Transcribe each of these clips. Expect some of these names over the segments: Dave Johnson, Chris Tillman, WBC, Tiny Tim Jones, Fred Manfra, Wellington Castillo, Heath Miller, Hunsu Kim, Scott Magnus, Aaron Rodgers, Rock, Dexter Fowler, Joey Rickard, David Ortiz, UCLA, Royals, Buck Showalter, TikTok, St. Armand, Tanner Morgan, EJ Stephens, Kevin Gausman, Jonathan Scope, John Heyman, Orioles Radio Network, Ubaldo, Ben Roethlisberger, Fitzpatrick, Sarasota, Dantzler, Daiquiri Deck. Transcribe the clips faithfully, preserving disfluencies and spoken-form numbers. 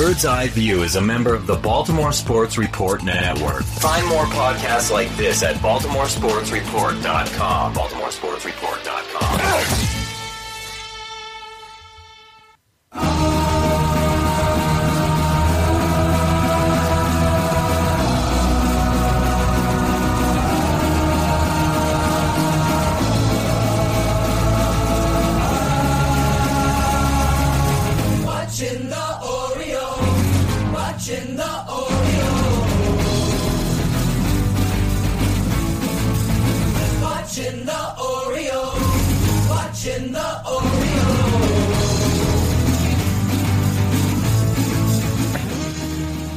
Bird's Eye View is a member of the Baltimore Sports Report Network. Find more podcasts like this at baltimore sports report dot com. baltimore sports report dot com.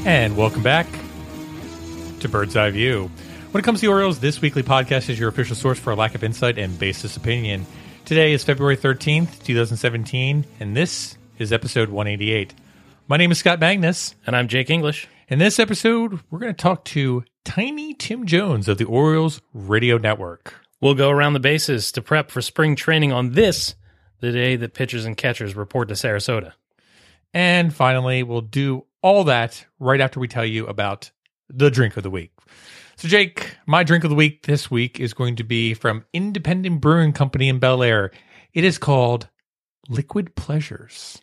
And welcome back to Bird's Eye View. When it comes to the Orioles, this weekly podcast is your official source for a lack of insight and baseless opinion. Today is February thirteenth, twenty seventeen, and this is episode one eighty-eight. My name is Scott Magnus. And I'm Jake English. In this episode, we're going to talk to Tiny Tim Jones of the Orioles Radio Network. We'll go around the bases to prep for spring training on this, the day that pitchers and catchers report to Sarasota. And finally, we'll do all that right after we tell you about the drink of the week. So, Jake, my drink of the week this week is going to be from Independent Brewing Company in Bel Air. It is called Liquid Pleasures.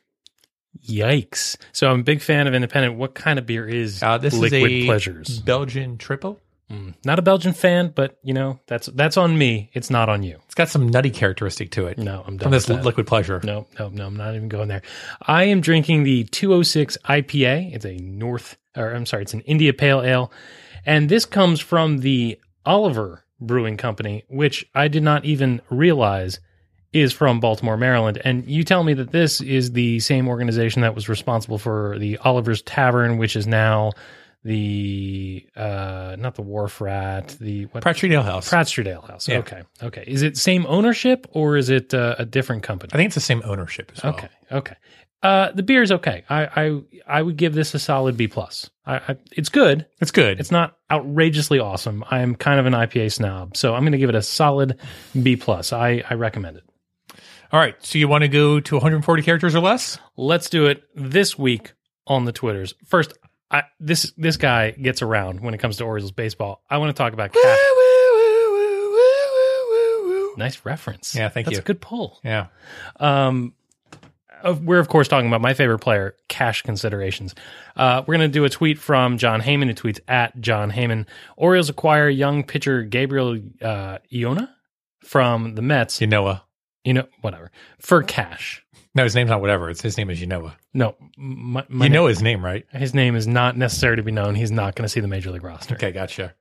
Yikes. So I'm a big fan of Independent. What kind of beer is uh, this Liquid is a Pleasures? Belgian Triple. Mm, not a Belgian fan, but, you know, that's that's on me. It's not on you. It's got some nutty characteristic to it. No, I'm done from this with that. Liquid Pleasure. No, no, no, I'm not even going there. I am drinking the two oh six I P A. It's a North, or I'm sorry, it's an India Pale Ale. And this comes from the Oliver Brewing Company, which I did not even realize is from Baltimore, Maryland. And you tell me that this is the same organization that was responsible for the Oliver's Tavern, which is now the uh not the Wharf Rat, the what? Pratt Street Ale House. Pratt Street Ale House. Yeah. Okay. Okay. Is it same ownership or is it uh, a different company? I think it's the same ownership as well. Okay. Okay. Uh, the beer is okay. I, I I would give this a solid B plus. I, I it's good. It's good. It's not outrageously awesome. I am kind of an I P A snob, so I'm going to give it a solid B plus. I I recommend it. All right. So you want to go to one hundred forty characters or less? Let's do it this week on the Twitters. First, I, this this guy gets around when it comes to Orioles baseball. I want to talk about Cash. Nice reference. Yeah, thank That's you. That's a good pull. Yeah. Um, we're, of course, talking about my favorite player, Cash Considerations. Uh, we're going to do a tweet from John Heyman, who tweets at John Heyman. Orioles acquire young pitcher Gabriel uh, Iona from the Mets. Ynoa. You know, whatever. For Cash. No, his name's not whatever. It's his name is Ynoa. No, my, my you know name, his name, right? His name is not necessary to be known. He's not going to see the major league roster. Okay, gotcha.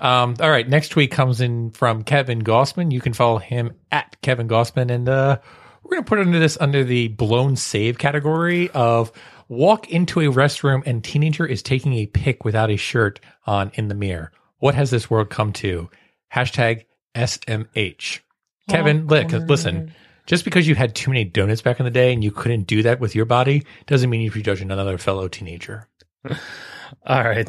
Um, all right, next tweet comes in from Kevin Gausman. You can follow him at Kevin Gausman, and uh, we're going to put under this under the blown save category of walk into a restroom and teenager is taking a pic without a shirt on in the mirror. What has this world come to? Hashtag S M H. Kevin, look, listen. Just because you had too many donuts back in the day and you couldn't do that with your body doesn't mean you should judge another fellow teenager. All right.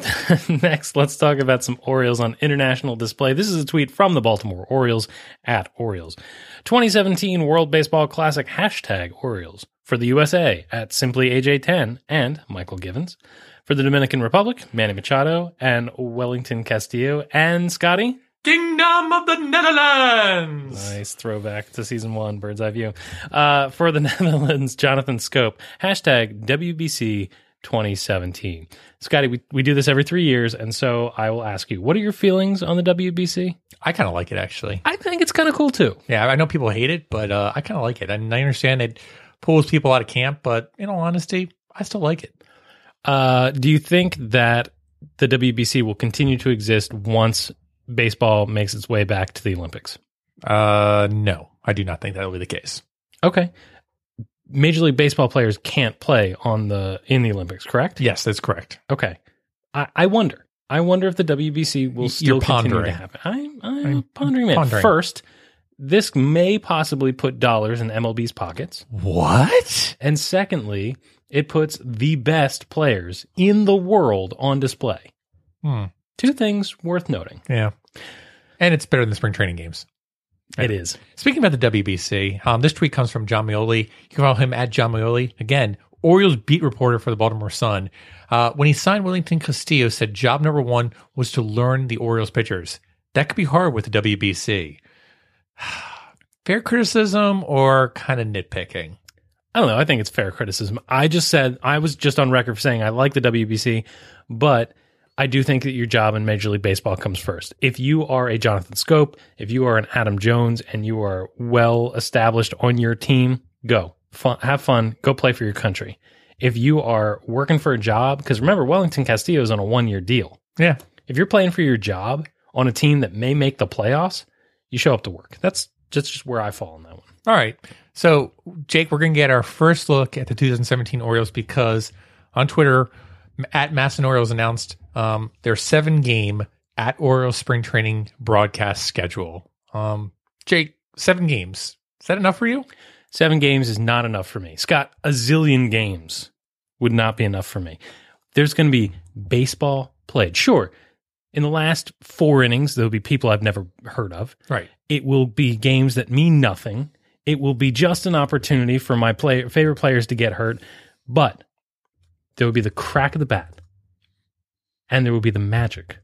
Next, let's talk about some Orioles on international display. This is a tweet from the Baltimore Orioles at Orioles. twenty seventeen World Baseball Classic hashtag Orioles for the U S A at Simply A J ten and Michael Givens. For the Dominican Republic, Manny Machado and Wellington Castillo and Scotty. Kingdom of the Netherlands. Nice throwback to season one, Bird's Eye View. Uh, for the Netherlands, Jonathan Scope, hashtag W B C twenty seventeen. Scotty, we, we do this every three years, and so I will ask you, what are your feelings on the W B C? I kind of like it, actually. I think it's kind of cool, too. Yeah, I know people hate it, but uh, I kind of like it. I mean, I understand it pulls people out of camp, but in all honesty, I still like it. Uh, do you think that the W B C will continue to exist once baseball makes its way back to the Olympics? Uh, no, I do not think that'll be the case. Okay. Major League Baseball players can't play on the in the Olympics, correct? Yes, that's correct. Okay. I, I wonder. I wonder if the W B C will still You're continue to happen. I'm, I'm, I'm pondering, pondering it. First, this may possibly put dollars in M L B's pockets. What? And secondly, it puts the best players in the world on display. Hmm. Two things worth noting. Yeah. And it's better than the spring training games. Right? It is. Speaking about the W B C, um, this tweet comes from John Mioli. You can follow him at John Mioli. Again, Orioles beat reporter for the Baltimore Sun, uh, when he signed Wellington Castillo, said job number one was to learn the Orioles pitchers. That could be hard with the W B C. Fair criticism or kind of nitpicking? I don't know. I think it's fair criticism. I just said, I was just on record for saying I like the W B C, but I do think that your job in Major League Baseball comes first. If you are a Jonathan Scope, if you are an Adam Jones, and you are well established on your team, go. Fun, have fun. Go play for your country. If you are working for a job, because remember, Wellington Castillo is on a one-year deal. Yeah. If you're playing for your job on a team that may make the playoffs, you show up to work. That's just, just where I fall on that one. All right. So, Jake, we're going to get our first look at the two thousand seventeen Orioles because on Twitter, at Masson Orioles announced um, their seven-game at Orioles spring training broadcast schedule. Um, Jake, seven games. Is that enough for you? Seven games is not enough for me. Scott, a zillion games would not be enough for me. There's going to be baseball played. Sure, in the last four innings, there'll be people I've never heard of. Right. It will be games that mean nothing. It will be just an opportunity for my play- favorite players to get hurt. But there will be the crack of the bat. And there will be the magic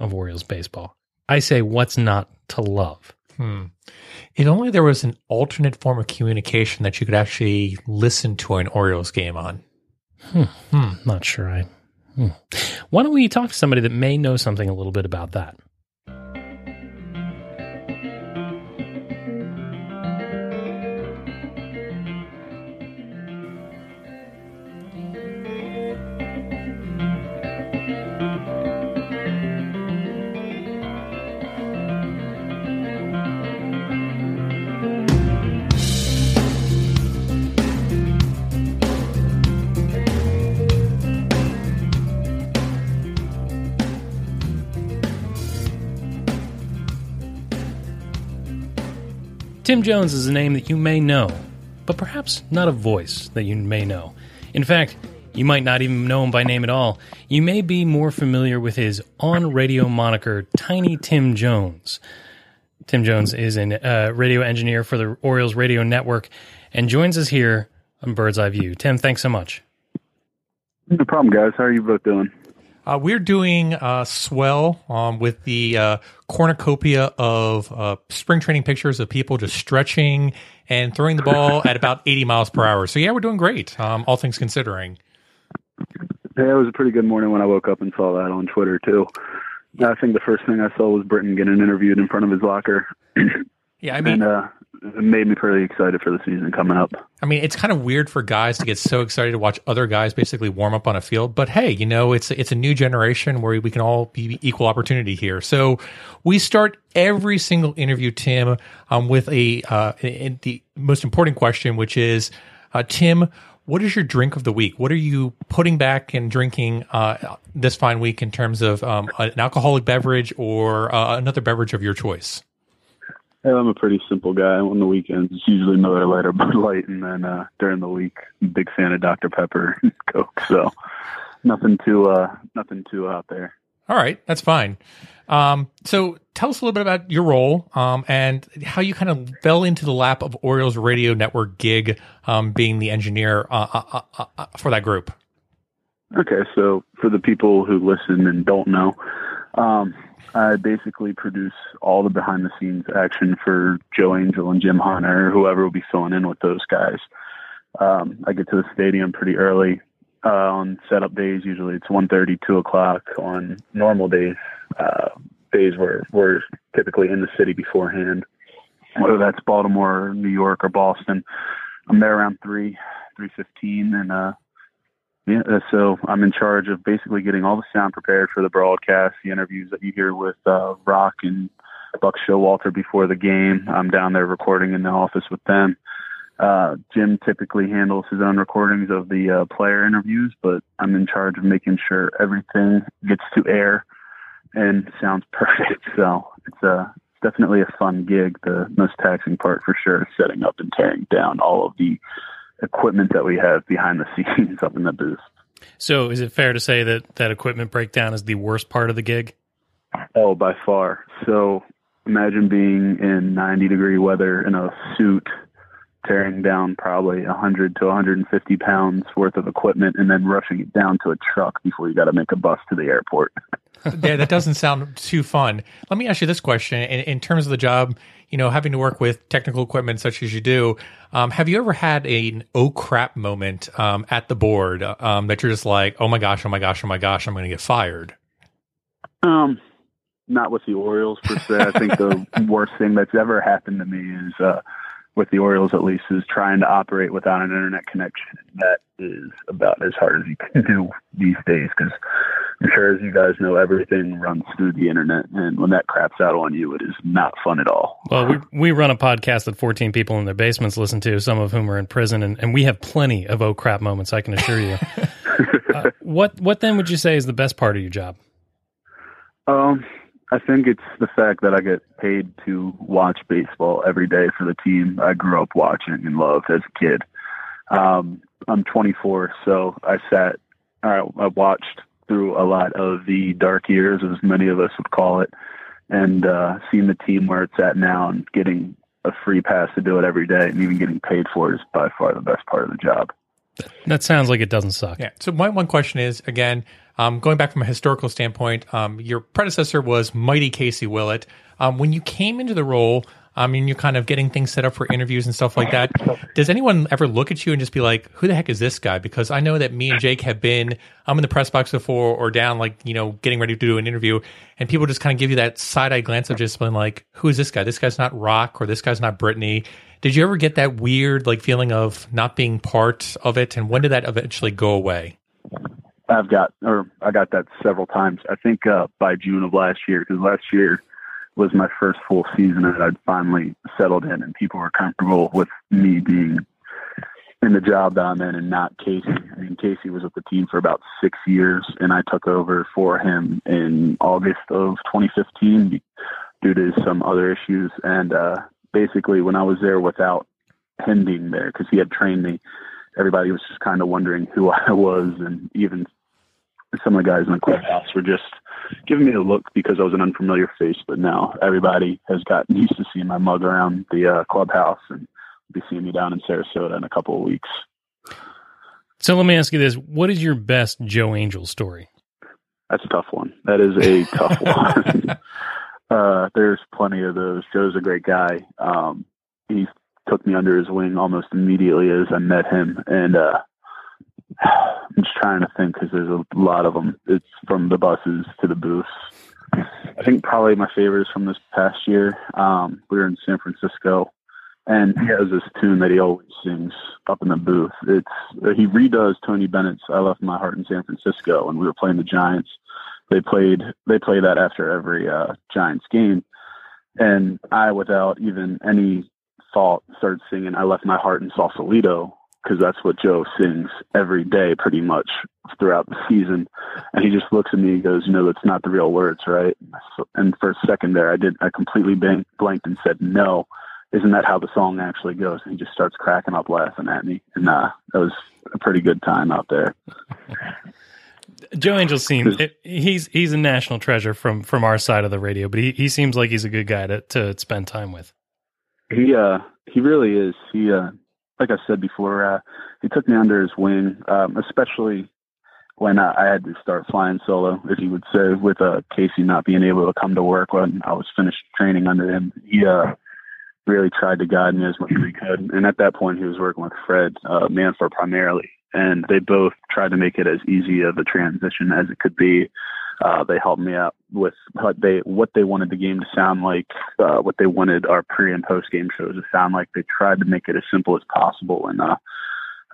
of Orioles baseball. I say, what's not to love? Hmm. If only there was an alternate form of communication that you could actually listen to an Orioles game on. Hmm. Hmm. Not sure I... Hmm. Why don't we talk to somebody that may know something a little bit about that? Tim Jones is a name that you may know, but perhaps not a voice that you may know. In fact, you might not even know him by name at all. You may be more familiar with his on-radio moniker, Tiny Tim Jones. Tim Jones is a uh, radio engineer for the Orioles Radio Network and joins us here on Bird's Eye View. Tim, thanks so much. No problem, guys. How are you both doing? Uh, we're doing uh, swell um, with the uh, cornucopia of uh, spring training pictures of people just stretching and throwing the ball at about eighty miles per hour. So, yeah, we're doing great, um, all things considering. Yeah, it was a pretty good morning when I woke up and saw that on Twitter, too. I think the first thing I saw was Britton getting interviewed in front of his locker. Yeah, I mean... And, uh, it made me pretty excited for the season coming up. I mean, it's kind of weird for guys to get so excited to watch other guys basically warm up on a field. But hey, you know, it's it's a new generation where we can all be equal opportunity here. So we start every single interview, Tim, um, with a uh, in the most important question, which is, uh, Tim, what is your drink of the week? What are you putting back and drinking uh, this fine week in terms of um, an alcoholic beverage or uh, another beverage of your choice? I'm a pretty simple guy. On the weekends, it's usually Miller Lite or Bud Light, and then uh, during the week, big fan of Doctor Pepper and Coke. So nothing too, uh, nothing too out there. All right, that's fine. Um, so tell us a little bit about your role um, and how you kind of fell into the lap of Orioles Radio Network gig, um, being the engineer uh, uh, uh, uh, for that group. Okay, so for the people who listen and don't know. Um, I basically produce all the behind-the-scenes action for Joe Angel and Jim Hunter, or whoever will be filling in with those guys. Um, I get to the stadium pretty early uh, on setup days. Usually it's one thirty, two o'clock on normal days, uh, days where we're typically in the city beforehand, whether that's Baltimore, or New York, or Boston. I'm there around three, three fifteen, and uh, Yeah, so I'm in charge of basically getting all the sound prepared for the broadcast, the interviews that you hear with uh, Rock and Buck Showalter before the game. I'm down there recording in the office with them. Uh, Jim typically handles his own recordings of the uh, player interviews, but I'm in charge of making sure everything gets to air and sounds perfect. So it's uh, definitely a fun gig. The most taxing part for sure is setting up and tearing down all of the equipment that we have behind the scenes up in the booth. So is it fair to say that that equipment breakdown is the worst part of the gig? Oh, by far. So imagine being in ninety degree weather in a suit tearing down probably one hundred to one hundred fifty pounds worth of equipment and then rushing it down to a truck before you got to make a bus to the airport. Yeah, that doesn't sound too fun. Let me ask you this question. In, in terms of the job, you know, having to work with technical equipment such as you do, um, have you ever had an oh crap moment um, at the board um, that you're just like, oh my gosh, oh my gosh, oh my gosh, I'm going to get fired? Um, not with the Orioles per se. I think the worst thing that's ever happened to me is, uh, with the Orioles at least, is trying to operate without an internet connection. That is about as hard as you can do these days, because I'm sure, as you guys know, everything runs through the internet, and when that craps out on you, it is not fun at all. Well, we we run a podcast that fourteen people in their basements listen to, some of whom are in prison, and, and we have plenty of oh crap moments, I can assure you. uh, what what then would you say is the best part of your job? Um, I think it's the fact that I get paid to watch baseball every day for the team I grew up watching and loved as a kid. Um, I'm twenty-four, so I sat, I, I watched through a lot of the dark years, as many of us would call it, and uh, seeing the team where it's at now and getting a free pass to do it every day and even getting paid for it is by far the best part of the job. That sounds like it doesn't suck. Yeah. So my one question is, again, um, going back from a historical standpoint, um, your predecessor was Mighty Casey Willett. Um, when you came into the role, I mean, you're kind of getting things set up for interviews and stuff like that. Does anyone ever look at you and just be like, who the heck is this guy? Because I know that me and Jake have been, I'm in the press box before or down, like, you know, getting ready to do an interview. And people just kind of give you that side-eye glance of just being like, who is this guy? This guy's not Rock or this guy's not Brittany. Did you ever get that weird like feeling of not being part of it? And when did that eventually go away? I've got, or I got that several times. I think uh, by June of last year, because last year was my first full season and I'd finally settled in and people were comfortable with me being in the job that I'm in and not Casey. I mean, Casey was with the team for about six years and I took over for him in August of twenty fifteen due to some other issues. And uh, basically when I was there without him being there, because he had trained me, everybody was just kind of wondering who I was. And even some of the guys in the clubhouse were just giving me a look because I was an unfamiliar face, but now everybody has gotten used to seeing my mug around the uh, clubhouse and be seeing me down in Sarasota in a couple of weeks. So let me ask you this. What is your best Joe Angel story? That's a tough one. That is a tough one. Uh, there's plenty of those. Joe's a great guy. Um, he took me under his wing almost immediately as I met him. And, uh, I'm just trying to think because there's a lot of them. It's from the buses to the booths. I think probably my favorite is from this past year. Um, we were in San Francisco, and he has this tune that he always sings up in the booth. It's he redoes Tony Bennett's "I Left My Heart in San Francisco," and we were playing the Giants. They played they play that after every uh, Giants game, and I, without even any thought, started singing "I Left My Heart in Sausalito," because that's what Joe sings every day pretty much throughout the season. And he just looks at me and goes, you know, that's not the real words, right? So, and for a second there, I did, I completely blanked and said, no, isn't that how the song actually goes? And he just starts cracking up laughing at me. And uh, that was a pretty good time out there. Joe Angel seems, he's he's a national treasure from from our side of the radio, but he, he seems like he's a good guy to, to spend time with. He, uh, he really is. He, uh, like I said before, uh, he took me under his wing, um, especially when I, I had to start flying solo, if you would say, with uh, Casey not being able to come to work when I was finished training under him. He uh, really tried to guide me as much as he could. And at that point, he was working with Fred uh, Manfra primarily, and they both tried to make it as easy of a transition as it could be. Uh, they helped me out with what they what they wanted the game to sound like, uh, what they wanted our pre and post game shows to sound like. They tried to make it as simple as possible, and uh,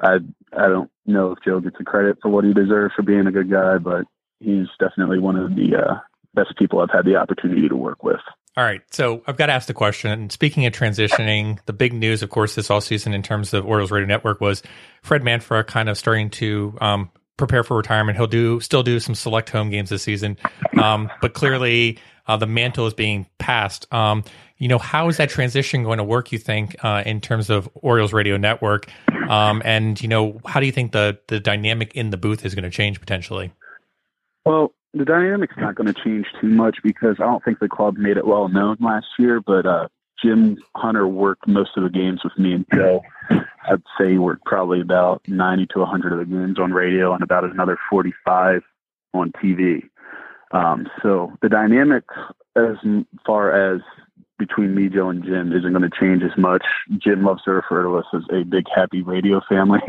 I I don't know if Joe gets the credit for what he deserves for being a good guy, but he's definitely one of the uh, best people I've had the opportunity to work with. All right, so I've got to ask the question. Speaking of transitioning, the big news, of course, this offseason in terms of Orioles Radio Network was Fred Manfra kind of starting to Um, prepare for retirement. He'll do still do some select home games this season, um, but clearly uh, the mantle is being passed. Um, you know, how is that transition going to work, you think, uh, in terms of Orioles Radio Network? Um, and, you know, how do you think the, the dynamic in the booth is going to change potentially? Well, the dynamic's not going to change too much because I don't think the club made it well known last year, but uh, Jim Hunter worked most of the games with me and Joe. I'd say he worked probably about ninety to one hundred of the games on radio and about another forty-five on T V. Um, so the dynamic as far as between me, Joe, and Jim isn't going to change as much. Jim loves to refer to us as a big, happy radio family.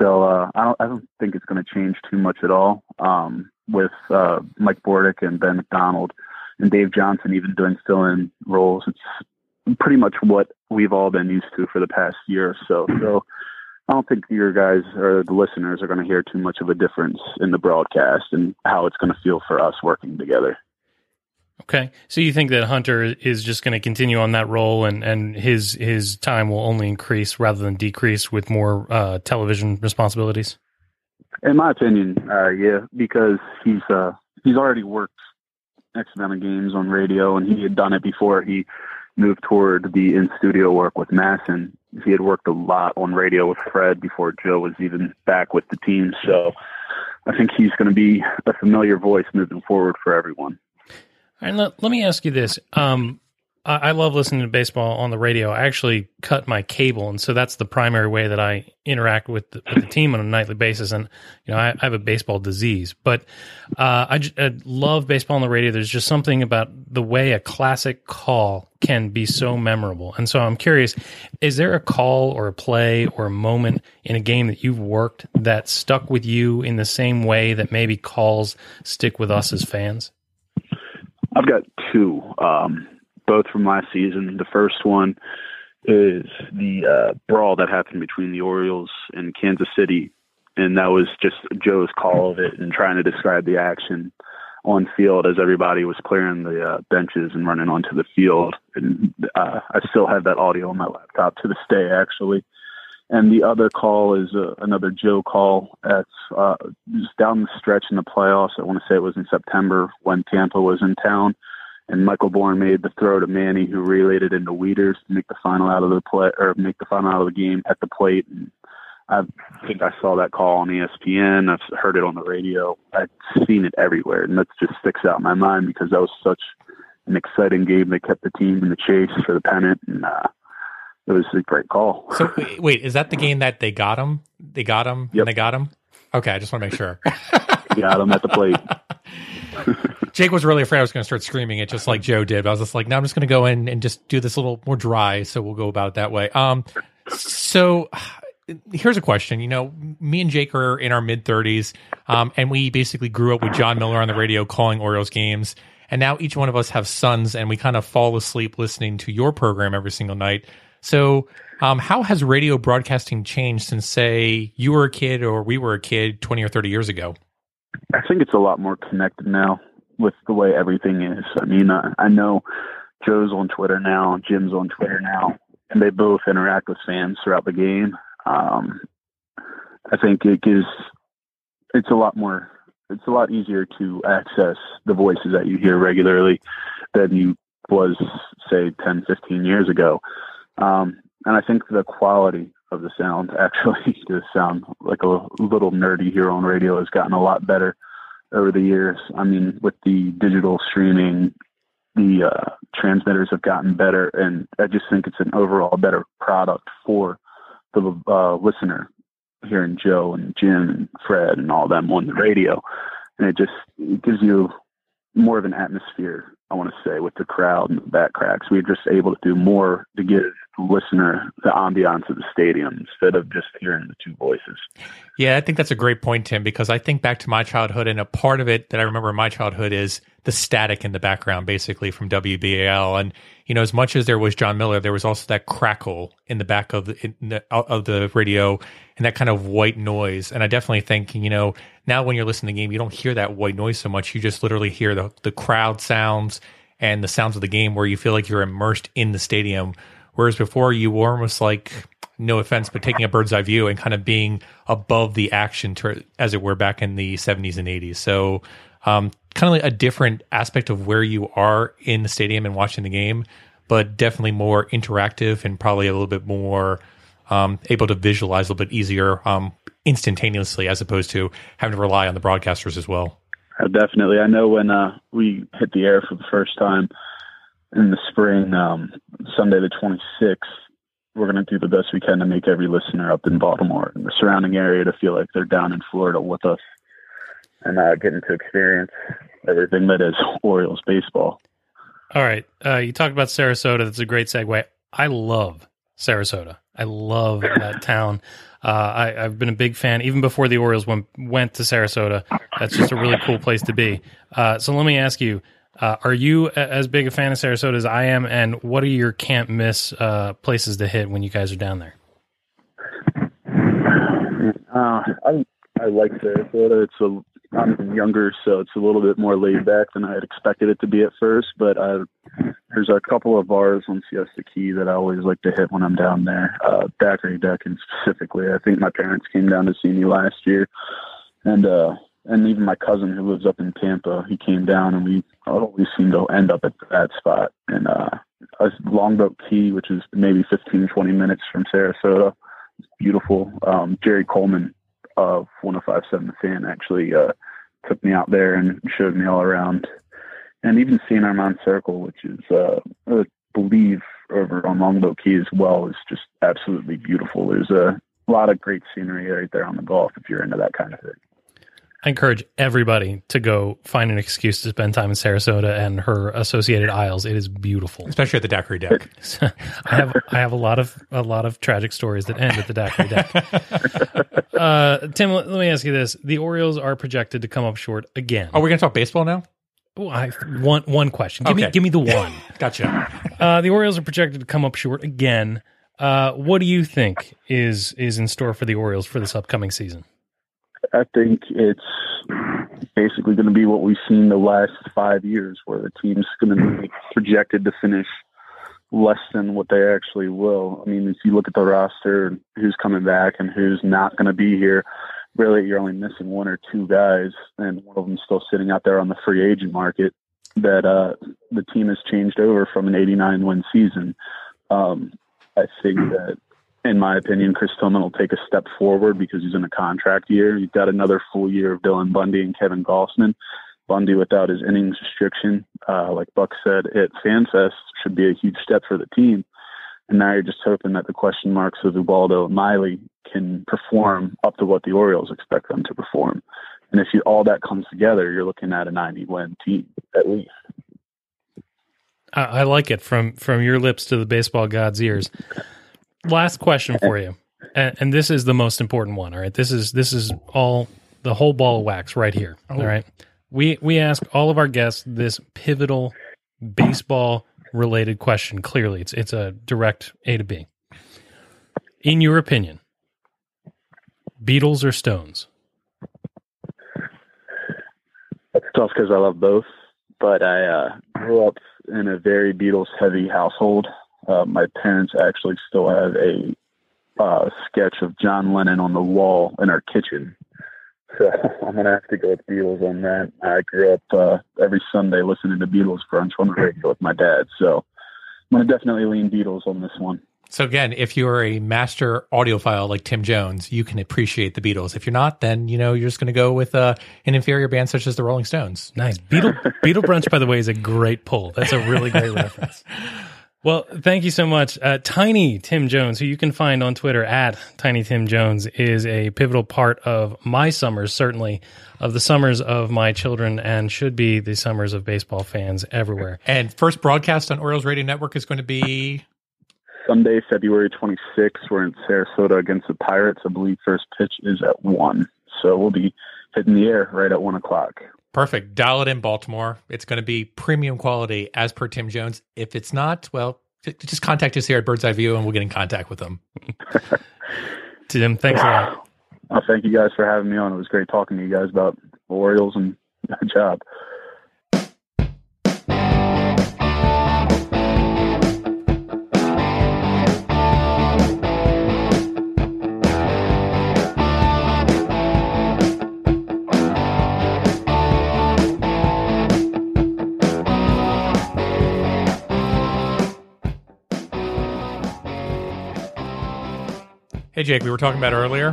So uh, I, don't, I don't think it's going to change too much at all um, with uh, Mike Bordick and Ben McDonald and Dave Johnson even doing fill-in roles. It's pretty much what we've all been used to for the past year or so. So I don't think your guys or the listeners are going to hear too much of a difference in the broadcast and how it's going to feel for us working together. Okay. So you think that Hunter is just going to continue on that role and, and his his time will only increase rather than decrease with more uh, television responsibilities? In my opinion, uh, yeah, because he's uh, he's already worked X amount of games on radio, and he had done it before he moved toward the in-studio work with Masson. He had worked a lot on radio with Fred before Joe was even back with the team. So I think he's going to be a familiar voice moving forward for everyone. And let, let me ask you this. Um, I, I love listening to baseball on the radio. I actually cut my cable, and so that's the primary way that I interact with the, with the team on a nightly basis. And, you know, I, I have a baseball disease. But uh, I, I love baseball on the radio. There's just something about the way a classic call can be so memorable. And so I'm curious, is there a call or a play or a moment in a game that you've worked that stuck with you in the same way that maybe calls stick with us as fans? I've got two, um, both from last season. The first one is the uh, brawl that happened between the Orioles and Kansas City, and that was just Joe's call of it and trying to describe the action on field as everybody was clearing the uh, benches and running onto the field. And uh, I still have that audio on my laptop to this day, actually. And the other call is uh, another Joe call. That's uh, just down the stretch in the playoffs. I want to say it was in September when Tampa was in town, and Michael Bourne made the throw to Manny, who relayed it into Wieters to make the final out of the play or make the final out of the game at the plate. And I think I saw that call on E S P N. I've heard it on the radio. I've seen it everywhere, and that just sticks out in my mind because that was such an exciting game. They kept the team in the chase for the pennant, and uh, it was a great call. So wait, wait, is that the game that they got him? They got him, yep. And they got him? Okay, I just want to make sure. Got him at the plate. Jake was really afraid I was going to start screaming it just like Joe did. But I was just like, no, I'm just going to go in and just do this a little more dry, so we'll go about it that way. Um, so here's a question. You know, me and Jake are in our mid-thirties, um, and we basically grew up with John Miller on the radio calling Orioles games. And now each one of us have sons, and we kind of fall asleep listening to your program every single night. So um, how has radio broadcasting changed since, say, you were a kid or we were a kid twenty or thirty years ago? I think it's a lot more connected now with the way everything is. I mean, I, I know Joe's on Twitter now, Jim's on Twitter now, and they both interact with fans throughout the game. Um, I think it gives, it's a lot more, it's a lot easier to access the voices that you hear regularly than you was, say, ten, fifteen years ago. Um, and I think the quality of the sound, actually, to sound like a little nerdy here on radio, has gotten a lot better over the years. I mean, with the digital streaming, the uh, transmitters have gotten better, and I just think it's an overall better product for the uh, listener hearing Joe and Jim and Fred and all them on the radio. And it just it gives you more of an atmosphere, I want to say, with the crowd and the back cracks. We're just able to do more to give the listener the ambiance of the stadium instead of just hearing the two voices. Yeah, I think that's a great point, Tim, because I think back to my childhood, and a part of it that I remember in my childhood is the static in the background, basically, from W B A L. And, you know, as much as there was John Miller, there was also that crackle in the back of the, in the, of the radio and that kind of white noise. And I definitely think, you know, now when you're listening to the game, you don't hear that white noise so much. You just literally hear the, the crowd sounds and the sounds of the game where you feel like you're immersed in the stadium. Whereas before, you were almost like, no offense, but taking a bird's eye view and kind of being above the action, to, as it were, back in the seventies and eighties. So um, kind of like a different aspect of where you are in the stadium and watching the game, but definitely more interactive and probably a little bit more um, able to visualize a little bit easier um, instantaneously, as opposed to having to rely on the broadcasters as well. Definitely. I know when uh, we hit the air for the first time, in the spring, um, Sunday the twenty-sixth, we're going to do the best we can to make every listener up in Baltimore and the surrounding area to feel like they're down in Florida with us and uh, getting to experience everything that is Orioles baseball. All right. Uh, you talked about Sarasota. That's a great segue. I love Sarasota. I love that town. Uh, I, I've been a big fan, even before the Orioles went, went to Sarasota. That's just a really cool place to be. Uh, so let me ask you, Uh, are you as big a fan of Sarasota as I am, and what are your can't miss uh, places to hit when you guys are down there? Uh, I I like Sarasota. It's a I'm younger, so it's a little bit more laid back than I had expected it to be at first. But I, there's a couple of bars on Siesta Key that I always like to hit when I'm down there. Uh, Daiquiri Deck, and specifically, I think my parents came down to see me last year, and. uh And even my cousin who lives up in Tampa, he came down, and we always seem to end up at that spot. And uh, Longboat Key, which is maybe fifteen, twenty minutes from Sarasota, it's beautiful. Um, Jerry Coleman of one oh five point seven The Fan actually uh, took me out there and showed me all around. And even Saint Armand Circle, which is, uh, I believe, over on Longboat Key as well, is just absolutely beautiful. There's a lot of great scenery right there on the Gulf if you're into that kind of thing. I encourage everybody to go find an excuse to spend time in Sarasota and her associated isles. It is beautiful, especially at the Daiquiri Deck. I have I have a lot of a lot of tragic stories that end at the Daiquiri Deck. uh, Tim, let, let me ask you this: the Orioles are projected to come up short again. Are we going to talk baseball now? Oh, I want one question. Give okay. me give me the one. Gotcha. Uh, the Orioles are projected to come up short again. Uh, what do you think is is in store for the Orioles for this upcoming season? I think it's basically going to be what we've seen the last five years, where the team's going to be projected to finish less than what they actually will. I mean, if you look at the roster and who's coming back and who's not going to be here, really you're only missing one or two guys, and one of them's still sitting out there on the free agent market, that uh, the team has changed over from an eighty-nine win season. Um, I think that, in my opinion, Chris Tillman will take a step forward because he's in a contract year. You've got another full year of Dylan Bundy and Kevin Gausman. Bundy, without his innings restriction, uh, like Buck said at FanFest, should be a huge step for the team. And now you're just hoping that the question marks of Ubaldo and Miley can perform up to what the Orioles expect them to perform. And if you, all that comes together, you're looking at a ninety win team at least. I, I like it, from from your lips to the baseball god's ears. Last question for you, and, and this is the most important one. All right, this is this is all the whole ball of wax right here. All right, we we ask all of our guests this pivotal baseball related question. Clearly, it's it's a direct A to B. In your opinion, Beatles or Stones? It's tough because I love both, but I uh, grew up in a very Beatles heavy household. Uh, my parents actually still have a uh, sketch of John Lennon on the wall in our kitchen. So I'm going to have to go with Beatles on that. I grew up uh, every Sunday listening to Beatles brunch on the radio with my dad. So I'm going to definitely lean Beatles on this one. So again, if you're a master audiophile like Tim Jones, you can appreciate the Beatles. If you're not, then, you know, you're just going to go with uh, an inferior band such as the Rolling Stones. Nice. Beatle, Beatle brunch, by the way, is a great pull. That's a really great reference. Well, thank you so much. Uh, Tiny Tim Jones, who you can find on Twitter at Tiny Tim Jones, is a pivotal part of my summers, certainly, of the summers of my children, and should be the summers of baseball fans everywhere. And first broadcast on Orioles Radio Network is going to be Sunday, February twenty-sixth. We're in Sarasota against the Pirates. I believe first pitch is at one. So we'll be hitting the air right at one o'clock. Perfect. Dial it in, Baltimore. It's going to be premium quality as per Tim Jones. If it's not, well, just contact us here at Bird's Eye View and we'll get in contact with them. Tim, thanks a lot. Well, thank you guys for having me on. It was great talking to you guys about the Orioles and my job. Hey, Jake, we were talking about earlier,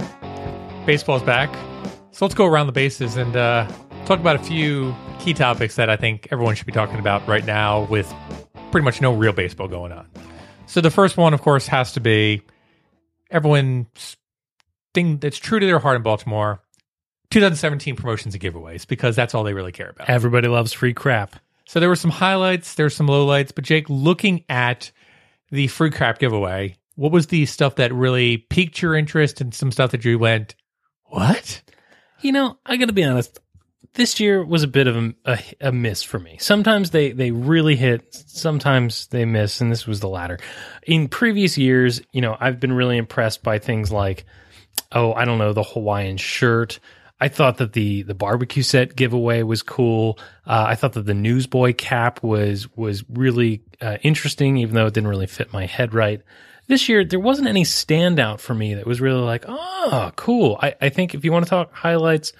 baseball's back, so let's go around the bases and uh, talk about a few key topics that I think everyone should be talking about right now with pretty much no real baseball going on. So the first one, of course, has to be everyone's thing that's true to their heart in Baltimore, twenty seventeen promotions and giveaways, because that's all they really care about. Everybody loves free crap. So there were some highlights, there's some lowlights, but Jake, looking at the free crap giveaway, what was the stuff that really piqued your interest and some stuff that you went, what? You know, I got to be honest, this year was a bit of a, a, a miss for me. Sometimes they, they really hit, sometimes they miss, and this was the latter. In previous years, you know, I've been really impressed by things like, oh, I don't know, the Hawaiian shirt. I thought that the the barbecue set giveaway was cool. Uh, I thought that the newsboy cap was was really uh, interesting, even though it didn't really fit my head right. This year, there wasn't any standout for me that was really like, oh, cool. I, I think if you want to talk highlights,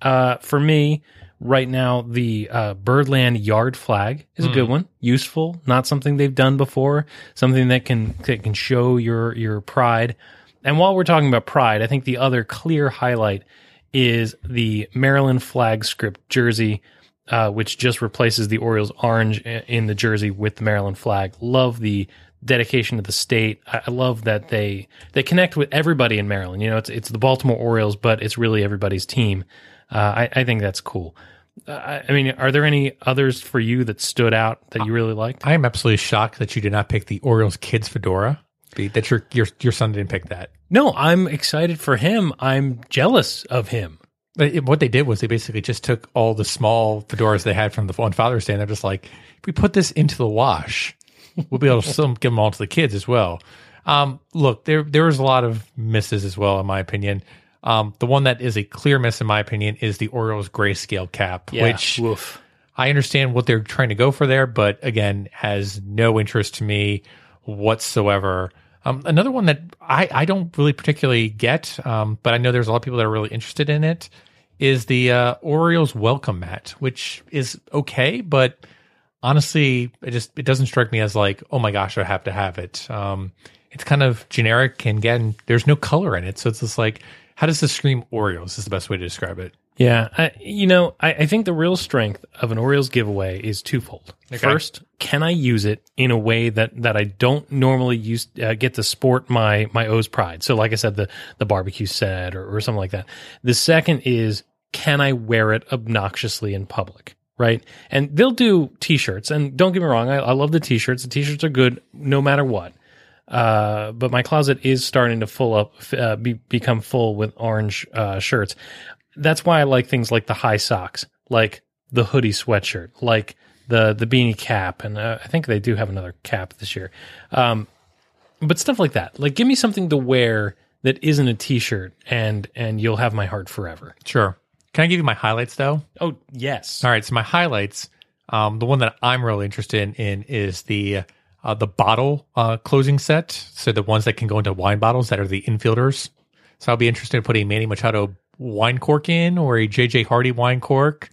uh, for me right now, the uh, Birdland yard flag is mm. a good one. Useful, not something they've done before. Something that can that can show your your pride. And while we're talking about pride, I think the other clear highlight is the Maryland flag script jersey, uh, which just replaces the Orioles orange in the jersey with the Maryland flag. Love the dedication to the state. I love that they they connect with everybody in Maryland. You know, it's it's the Baltimore Orioles, but it's really everybody's team. Uh, I, I think that's cool. Uh, I mean, are there any others for you that stood out that you really liked? I am absolutely shocked that you did not pick the Orioles kids fedora. That your your your son didn't pick that. No, I'm excited for him. I'm jealous of him. What they did was they basically just took all the small fedoras they had from the on Father's Day, and they're just like, if we put this into the wash, we'll be able to still give them all to the kids as well. Um, look, there there was a lot of misses as well, in my opinion. Um, the one that is a clear miss, in my opinion, is the Orioles grayscale cap, yeah, which woof. I understand what they're trying to go for there, but again, has no interest to me whatsoever. Um, another one that I, I don't really particularly get, um, but I know there's a lot of people that are really interested in it, is the uh, Orioles welcome mat, which is okay, but honestly, it just it doesn't strike me as like, oh my gosh, I have to have it. Um, it's kind of generic, and again, there's no color in it, so it's just like, how does this scream Orioles is the best way to describe it. Yeah, I, you know, I, I think the real strength of an Orioles giveaway is twofold. Okay. First, can I use it in a way that, that I don't normally use uh, get to sport my my O's pride? So, like I said, the, the barbecue set or, or something like that. The second is, can I wear it obnoxiously in public, right? And they'll do T-shirts, and don't get me wrong, I, I love the T-shirts. The T-shirts are good no matter what. Uh, but my closet is starting to full up, uh, be, become full with orange uh, shirts. That's why I like things like the high socks, like the hoodie sweatshirt, like the, the beanie cap. And uh, I think they do have another cap this year. Um, but stuff like that. Like, give me something to wear that isn't a T-shirt, and and you'll have my heart forever. Sure. Can I give you my highlights, though? Oh, yes. All right, so my highlights, um, the one that I'm really interested in, in is the uh, the bottle uh, closing set. So the ones that can go into wine bottles that are the infielders. So I'll be interested in putting Manny Machado wine cork in, or a J J Hardy wine cork.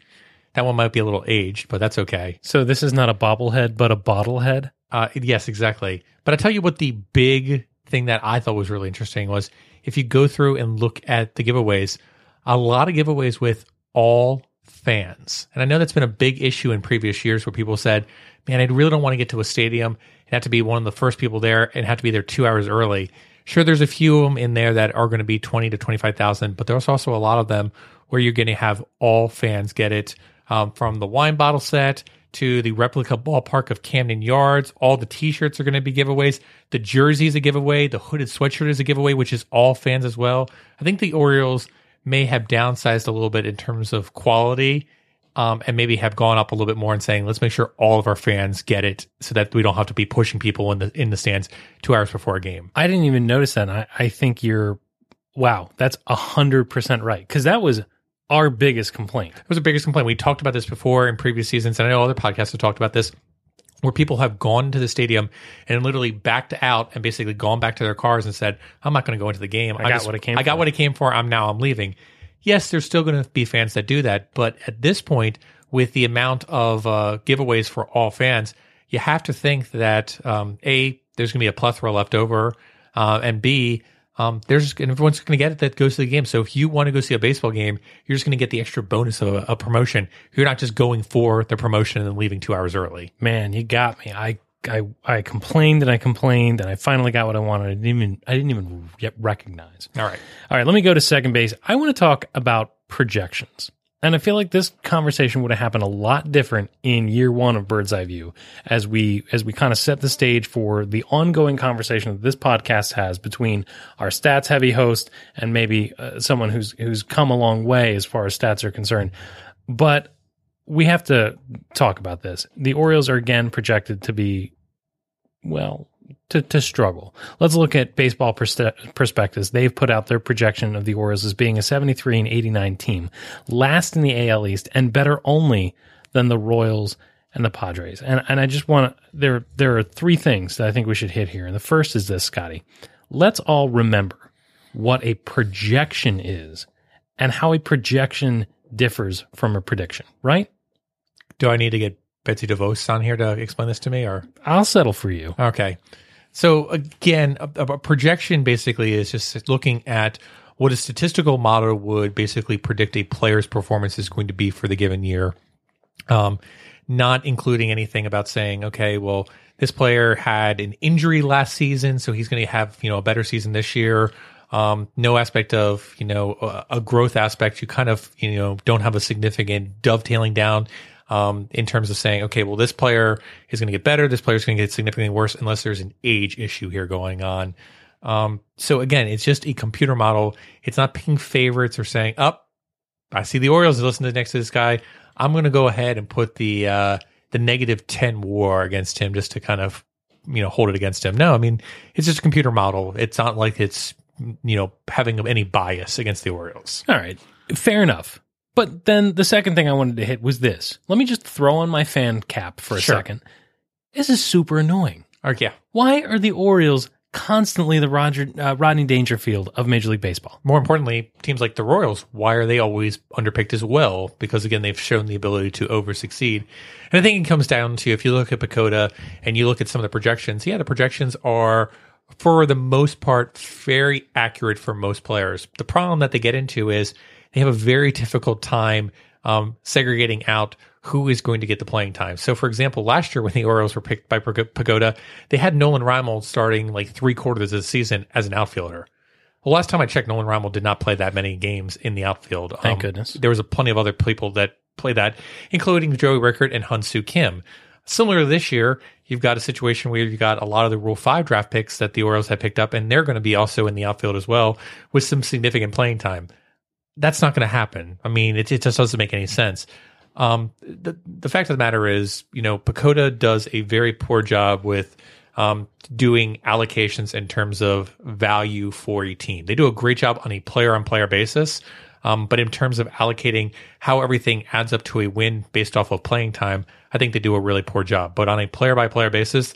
That one might be a little aged, but that's okay. So this is not a bobblehead, but a bottlehead? Uh, yes, exactly. But I tell you what, the big thing that I thought was really interesting was, if you go through and look at the giveaways, a lot of giveaways with all fans. And I know that's been a big issue in previous years, where people said, man, I really don't want to get to a stadium and have to be one of the first people there and have to be there two hours early. Sure, there's a few of them in there that are going to be twenty to twenty-five thousand, but there's also a lot of them where you're going to have all fans get it, um, from the wine bottle set to the replica ballpark of Camden Yards. All the T-shirts are going to be giveaways. The jersey is a giveaway. The hooded sweatshirt is a giveaway, which is all fans as well. I think the Orioles may have downsized a little bit in terms of quality, um, and maybe have gone up a little bit more and saying, let's make sure all of our fans get it so that we don't have to be pushing people in the in the stands two hours before a game. I didn't even notice that. I, I think you're, wow, that's one hundred percent right. Because that was our biggest complaint. It was the biggest complaint. We talked about this before in previous seasons, and I know other podcasts have talked about this, where people have gone to the stadium and literally backed out and basically gone back to their cars and said, I'm not going to go into the game. I, I got just, what it came I for. I got what it came for. I'm now I'm leaving. Yes, there's still going to be fans that do that, but at this point, with the amount of uh, giveaways for all fans, you have to think that, um, A, there's going to be a plethora left over, uh, and B, um, there's and everyone's going to get it that goes to the game. So if you want to go see a baseball game, you're just going to get the extra bonus of a, a promotion. You're not just going for the promotion and then leaving two hours early. Man, you got me. I I, I complained and I complained and I finally got what I wanted. I didn't even I didn't even recognize. All right. All right, let me go to second base. I want to talk about projections. And I feel like this conversation would have happened a lot different in year one of Bird's Eye View as we as we kind of set the stage for the ongoing conversation that this podcast has between our stats-heavy host and maybe uh, someone who's who's come a long way as far as stats are concerned. But we have to talk about this. The Orioles are again projected to be, well, to, to struggle. Let's look at Baseball Prospectus. They've put out their projection of the Orioles as being a seventy-three and eighty-nine team, last in the A L East, and better only than the Royals and the Padres. And and I just want to, there, there are three things that I think we should hit here. And the first is this, Scotty. Let's all remember what a projection is and how a projection differs from a prediction, right? Do I need to get Betsy DeVos on here to explain this to me, or I'll settle for you? Okay. So again, a, a projection basically is just looking at what a statistical model would basically predict a player's performance is going to be for the given year, um, not including anything about saying, okay, well, this player had an injury last season, so he's going to have, you know, a better season this year. Um, no aspect of, you know, a, a growth aspect. You kind of, you know, don't have a significant dovetailing down, um, in terms of saying, okay, well, this player is going to get better. This player is going to get significantly worse unless there's an age issue here going on. Um, so again, it's just a computer model. It's not picking favorites or saying, oh, I see the Orioles is listening to next to this guy. I'm going to go ahead and put the, uh, the negative ten war against him just to kind of, you know, hold it against him. No, I mean, it's just a computer model. It's not like it's, you know, having any bias against the Orioles. All right. Fair enough. But then the second thing I wanted to hit was this. Let me just throw on my fan cap for a sure. second. This is super annoying. Okay. Yeah. Why are the Orioles constantly the Roger uh, Rodney Dangerfield of Major League Baseball? More importantly, teams like the Royals, why are they always underpicked as well? Because, again, they've shown the ability to over-succeed. And I think it comes down to, if you look at PECOTA and you look at some of the projections, yeah, the projections are, for the most part, very accurate for most players. The problem that they get into is they have a very difficult time um, segregating out who is going to get the playing time. So, for example, last year when the Orioles were picked by PECOTA, they had Nolan Rimel starting like three quarters of the season as an outfielder. Well, last time I checked, Nolan Rimel did not play that many games in the outfield. Thank um, goodness. There was a plenty of other people that play that, including Joey Rickard and Hunsu Kim. Similar to this year, you've got a situation where you've got a lot of the Rule five draft picks that the Orioles have picked up, and they're going to be also in the outfield as well with some significant playing time. That's not going to happen. I mean, it, it just doesn't make any sense. Um, the, the fact of the matter is, you know, PECOTA does a very poor job with um, doing allocations in terms of value for a team. They do a great job on a player-on-player basis, um, but in terms of allocating how everything adds up to a win based off of playing time, I think they do a really poor job. But on a player-by-player basis,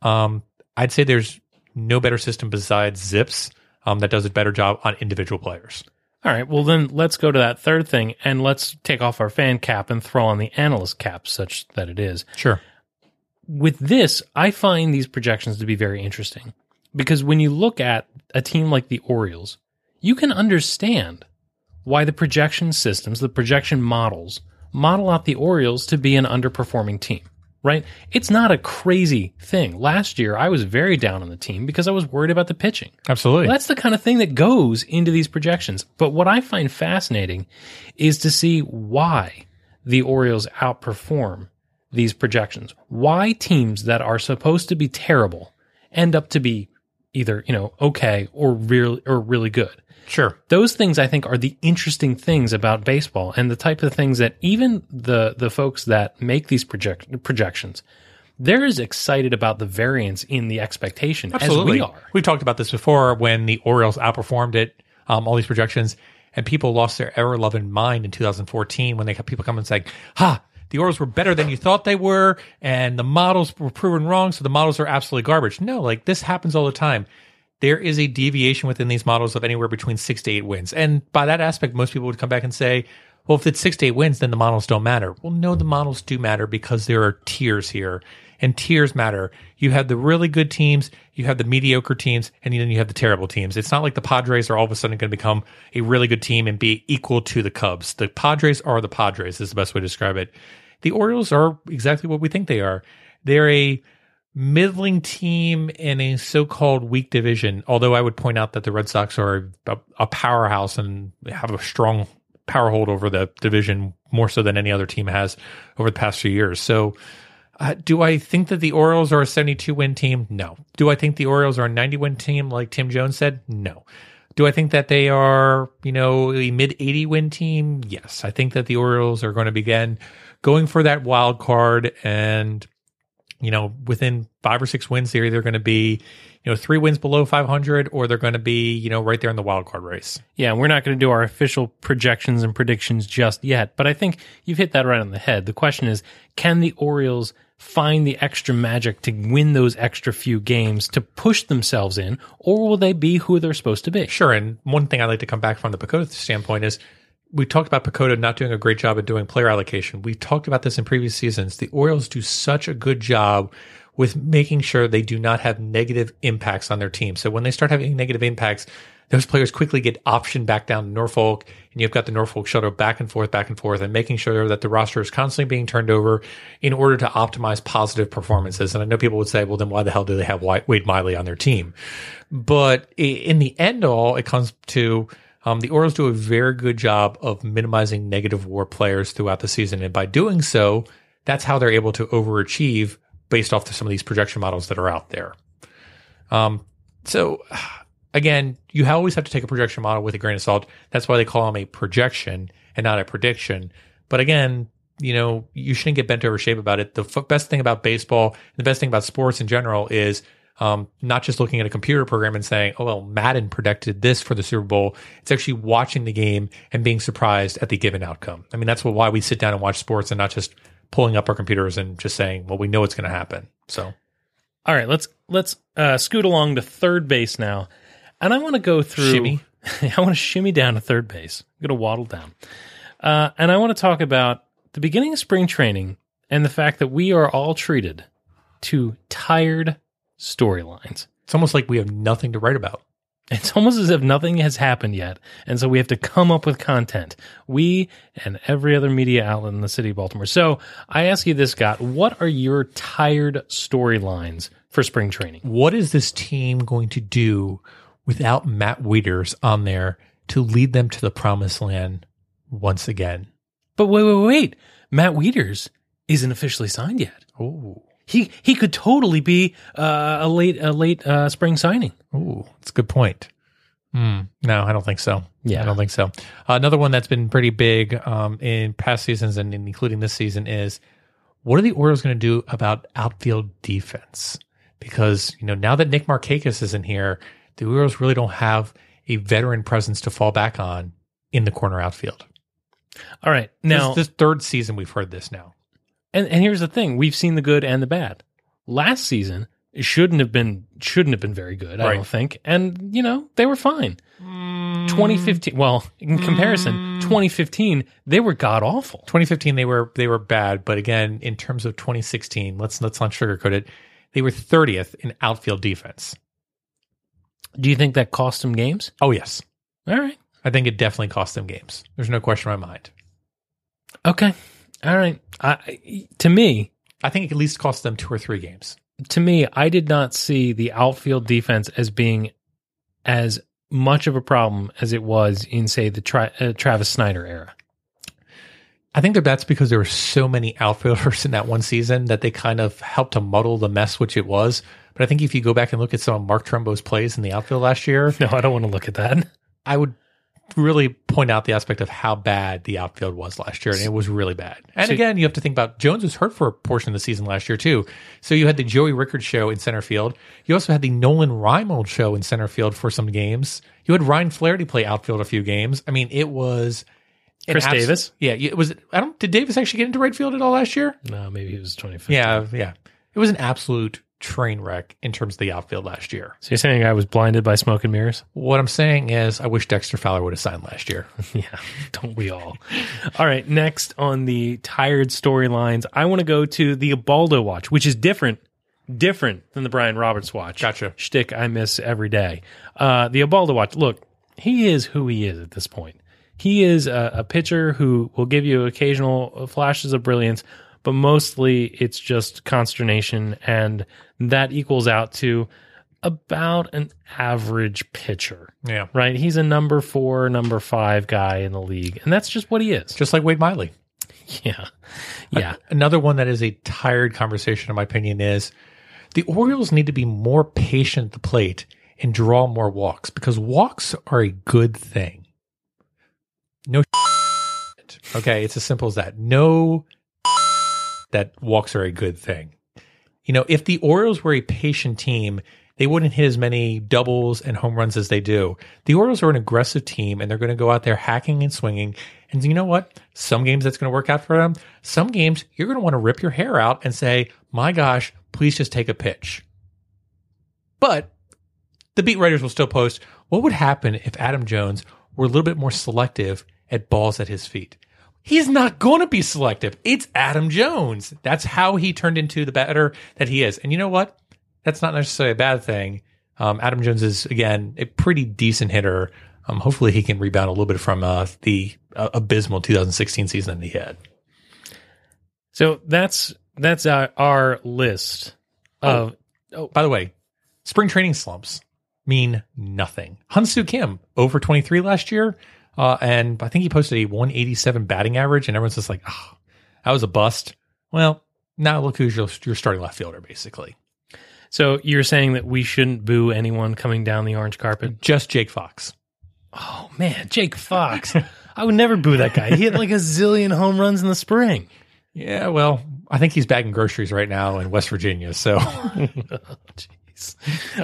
um, I'd say there's no better system besides Zips um, that does a better job on individual players. All right, well, then let's go to that third thing, and let's take off our fan cap and throw on the analyst cap, such that it is. Sure. With this, I find these projections to be very interesting, because when you look at a team like the Orioles, you can understand why the projection systems, the projection models, model out the Orioles to be an underperforming team, right? It's not a crazy thing. Last year, I was very down on the team because I was worried about the pitching. Absolutely. Well, that's the kind of thing that goes into these projections. But what I find fascinating is to see why the Orioles outperform these projections, why teams that are supposed to be terrible end up to be either, you know, okay or really, or really good. Sure. Those things, I think, are the interesting things about baseball and the type of things that even the the folks that make these project, projections, they're as excited about the variance in the expectation Absolutely. As we are. We've talked about this before when the Orioles outperformed it, um, all these projections, and people lost their ever-loving mind in two thousand fourteen when they had people come and say, ha, the Orioles were better than you thought they were, and the models were proven wrong, so the models are absolutely garbage. No, like, this happens all the time. There is a deviation within these models of anywhere between six to eight wins. And by that aspect, most people would come back and say, well, if it's six to eight wins, then the models don't matter. Well, no, the models do matter because there are tiers here, and tiers matter. You have the really good teams, you have the mediocre teams, and then you have the terrible teams. It's not like the Padres are all of a sudden going to become a really good team and be equal to the Cubs. The Padres are the Padres is the best way to describe it. The Orioles are exactly what we think they are. They're a middling team in a so-called weak division, although I would point out that the Red Sox are a, a powerhouse and have a strong power hold over the division, more so than any other team has over the past few years. So uh, do I think that the Orioles are a seventy-two win team? No. Do I think the Orioles are a ninety win team, like Tim Jones said? No. Do I think that they are, you know, a mid eighty win team? Yes. I think that the Orioles are going to begin going for that wild card, and, you know, within five or six wins, they're either going to be, you know, three wins below five hundred, or they're going to be, you know, right there in the wild card race. Yeah, we're not going to do our official projections and predictions just yet, but I think you've hit that right on the head. The question is, can the Orioles find the extra magic to win those extra few games to push themselves in, or will they be who they're supposed to be? Sure, and one thing I'd like to come back from the PECOTA standpoint is we talked about PECOTA not doing a great job at doing player allocation. We talked about this in previous seasons. The Orioles do such a good job with making sure they do not have negative impacts on their team. So when they start having negative impacts, those players quickly get optioned back down to Norfolk, and you've got the Norfolk shuttle back and forth, back and forth, and making sure that the roster is constantly being turned over in order to optimize positive performances. And I know people would say, well, then why the hell do they have Wade Miley on their team? But in the end all, it comes to um, the Orioles do a very good job of minimizing negative war players throughout the season. And by doing so, that's how they're able to overachieve based off of some of these projection models that are out there. Um, so... Again, you always have to take a projection model with a grain of salt. That's why they call them a projection and not a prediction. But again, you know, you shouldn't get bent over shape about it. The f- best thing about baseball, the best thing about sports in general is um, not just looking at a computer program and saying, oh, well, Madden predicted this for the Super Bowl. It's actually watching the game and being surprised at the given outcome. I mean, that's what, why we sit down and watch sports and not just pulling up our computers and just saying, well, we know it's going to happen. So, all right, let's, let's uh, scoot along to third base now. And I want to go through... Shimmy? I want to shimmy down to third base. I'm going to waddle down. Uh, and I want to talk about the beginning of spring training and the fact that we are all treated to tired storylines. It's almost like we have nothing to write about. It's almost as if nothing has happened yet, and so we have to come up with content. We and every other media outlet in the city of Baltimore. So I ask you this, Scott, what are your tired storylines for spring training? What is this team going to do without Matt Wieters on there to lead them to the promised land once again? But wait, wait, wait. Matt Wieters isn't officially signed yet. Oh, he he could totally be uh, a late a late uh, spring signing. Oh, that's a good point. Mm, no, I don't think so. Yeah, I don't think so. Uh, another one that's been pretty big um, in past seasons and including this season is, what are the Orioles going to do about outfield defense? Because, you know, now that Nick Markakis is in here, the Orioles really don't have a veteran presence to fall back on in the corner outfield. All right. Now, this, this third season we've heard this now. And and here's the thing. We've seen the good and the bad. Last season, it shouldn't have been shouldn't have been very good, right? I don't think. And, you know, they were fine. Mm. twenty fifteen, well, in comparison, mm. twenty fifteen, they were god awful. twenty fifteen they were they were bad, but again, in terms of twenty sixteen, let's let's not sugarcoat it. They were thirtieth in outfield defense. Do you think that cost them games? Oh, yes. All right. I think it definitely cost them games. There's no question in my mind. Okay. All right. I, to me... I think it at least cost them two or three games. To me, I did not see the outfield defense as being as much of a problem as it was in, say, the tri- uh, Travis Snyder era. I think that that's because there were so many outfielders in that one season that they kind of helped to muddle the mess, which it was. But I think if you go back and look at some of Mark Trumbo's plays in the outfield last year... No, I don't want to look at that. I would really point out the aspect of how bad the outfield was last year, and it was really bad. And so, again, you have to think about... Jones was hurt for a portion of the season last year, too. So you had the Joey Rickard show in center field. You also had the Nolan Rimel show in center field for some games. You had Ryan Flaherty play outfield a few games. I mean, it was... Chris abs- Davis? Yeah, it was... I don't... Did Davis actually get into right field at all last year? No, maybe he was twenty-fifth. Yeah, yeah. It was an absolute... train wreck in terms of the outfield last year. So you're saying I was blinded by smoke and mirrors? What I'm saying is I wish Dexter Fowler would have signed last year. Yeah, don't we all? All right, next on the tired storylines, I want to go to the Ubaldo watch, which is different different than the Brian Roberts watch. Gotcha. Shtick I miss every day. Uh, the Ubaldo watch, look, he is who he is at this point. He is a, a pitcher who will give you occasional flashes of brilliance, but mostly it's just consternation, and that equals out to about an average pitcher. Yeah. Right? He's a number four, number five guy in the league, and that's just what he is. Just like Wade Miley. Yeah. Yeah. A- another one that is a tired conversation, in my opinion, is the Orioles need to be more patient at the plate and draw more walks, because walks are a good thing. No shit. Okay, it's as simple as that. No that walks are a good thing. You know, if the Orioles were a patient team, they wouldn't hit as many doubles and home runs as they do. The Orioles are an aggressive team, and they're going to go out there hacking and swinging. And you know what? Some games that's going to work out for them. Some games you're going to want to rip your hair out and say, my gosh, please just take a pitch. But the beat writers will still post, what would happen if Adam Jones were a little bit more selective at balls at his feet? He's not going to be selective. It's Adam Jones. That's how he turned into the batter that he is. And you know what? That's not necessarily a bad thing. Um, Adam Jones is, again, a pretty decent hitter. Um, hopefully he can rebound a little bit from uh, the uh, abysmal two thousand sixteen season that he had. So that's that's our, our list. Of, oh, oh, by the way, spring training slumps mean nothing. Hunsu Kim, over twenty-three last year, uh, and I think he posted a one eighty-seven batting average, and everyone's just like, oh, that was a bust. Well, now look who's your, your starting left fielder, basically. So you're saying that we shouldn't boo anyone coming down the orange carpet? Just Jake Fox. Oh, man, Jake Fox. I would never boo that guy. He hit like a zillion home runs in the spring. Yeah, well, I think he's bagging groceries right now in West Virginia, so... Jeez.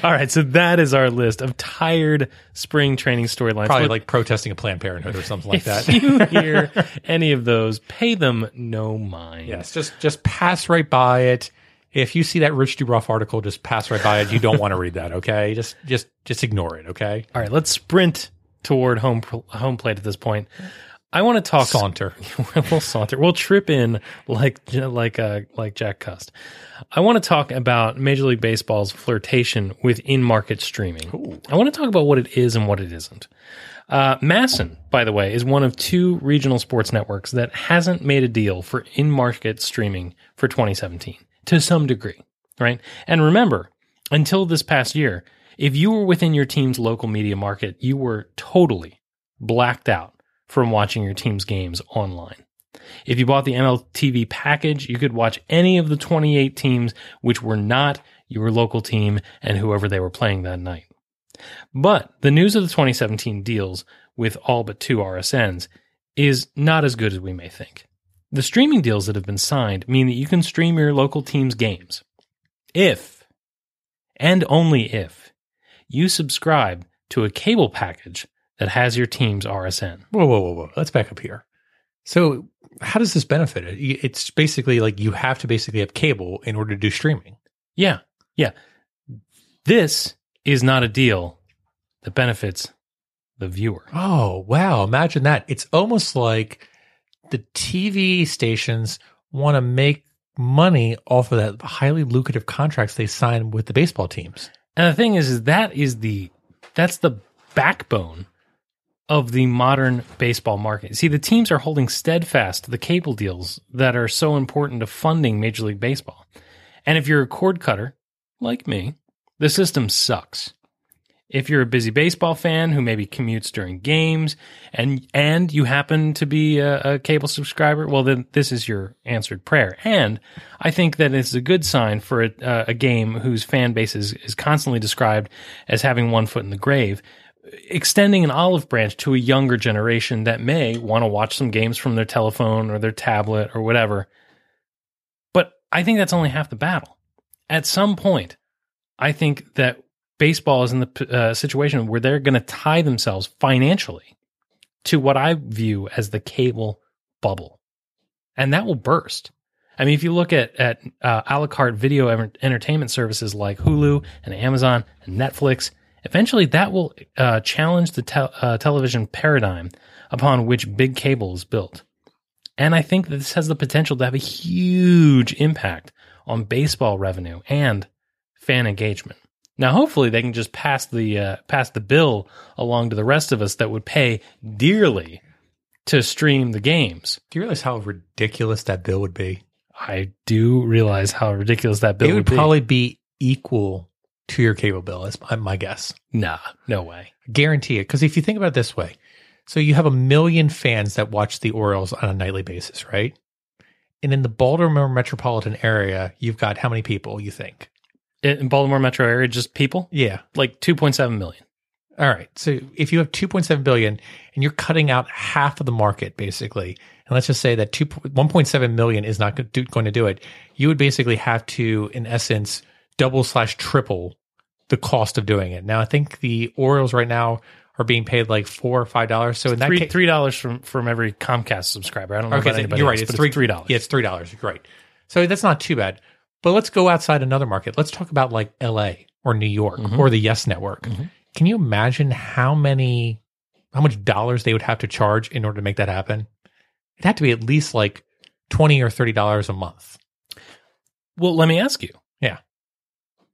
All right, so that is our list of tired spring training storylines. Probably like protesting a Planned Parenthood or something like that. If you hear any of those, pay them no mind. Yes, just just pass right by it. If you see that Rich DeBruff article, just pass right by it. You don't want to read that, okay? Just just just ignore it, okay? All right, let's sprint toward home home plate at this point. I want to talk saunter. We'll saunter. We'll trip in like like uh, like Jack Cust. I want to talk about Major League Baseball's flirtation with in-market streaming. Ooh. I want to talk about what it is and what it isn't. Uh, Masson, by the way, is one of two regional sports networks that hasn't made a deal for in-market streaming for twenty seventeen to some degree, right? And remember, until this past year, if you were within your team's local media market, you were totally blacked out from watching your team's games online. If you bought the M L T V package, you could watch any of the twenty-eight teams which were not your local team and whoever they were playing that night. But the news of the twenty seventeen deals with all but two R S Ns is not as good as we may think. The streaming deals that have been signed mean that you can stream your local team's games if, and only if, you subscribe to a cable package that has your team's R S N. Whoa, whoa, whoa, whoa. Let's back up here. So how does this benefit it? It's basically like you have to basically have cable in order to do streaming. Yeah, yeah. This is not a deal that benefits the viewer. Oh, wow. Imagine that. It's almost like the T V stations want to make money off of that highly lucrative contracts they sign with the baseball teams. And the thing is, is that is the, that's the backbone of the modern baseball market. See, the teams are holding steadfast to the cable deals that are so important to funding Major League Baseball. And if you're a cord cutter, like me, the system sucks. If you're a busy baseball fan who maybe commutes during games and and you happen to be a, a cable subscriber, well, then this is your answered prayer. And I think that it's a good sign for a, uh, a game whose fan base is, is constantly described as having one foot in the grave, extending an olive branch to a younger generation that may want to watch some games from their telephone or their tablet or whatever. But I think that's only half the battle. At some point, I think that baseball is in the uh, situation where they're going to tie themselves financially to what I view as the cable bubble. And that will burst. I mean, if you look at, at uh, a la carte video entertainment services like Hulu and Amazon and Netflix, eventually, that will uh, challenge the te- uh, television paradigm upon which big cable is built. And I think that this has the potential to have a huge impact on baseball revenue and fan engagement. Now, hopefully, they can just pass the uh, pass the bill along to the rest of us that would pay dearly to stream the games. Do you realize how ridiculous that bill would be? I do realize how ridiculous that bill would be. It would, would probably be. be equal to your cable bill, is my guess. Nah, no way. Guarantee it. Because if you think about it this way, so you have a million fans that watch the Orioles on a nightly basis, right? And in the Baltimore metropolitan area, you've got how many people, you think? In Baltimore metro area, just people? Yeah. Like two point seven million. All right. So if you have two point seven billion and you're cutting out half of the market, basically, and let's just say that one point seven million is not going to do it, you would basically have to, in essence, double slash triple the cost of doing it. Now, I think the Orioles right now are being paid like four or five dollars. So in three, that case, three dollars from from every Comcast subscriber. I don't know okay, about so anybody you're else, right. It's three, it's three dollars. Yeah, it's three dollars. You're right. So that's not too bad. But let's go outside another market. Let's talk about like L A or New York mm-hmm. or the Yes Network. Mm-hmm. Can you imagine how many, how much dollars they would have to charge in order to make that happen? It'd have to be at least like twenty or thirty dollars a month. Well, let me ask you. Yeah.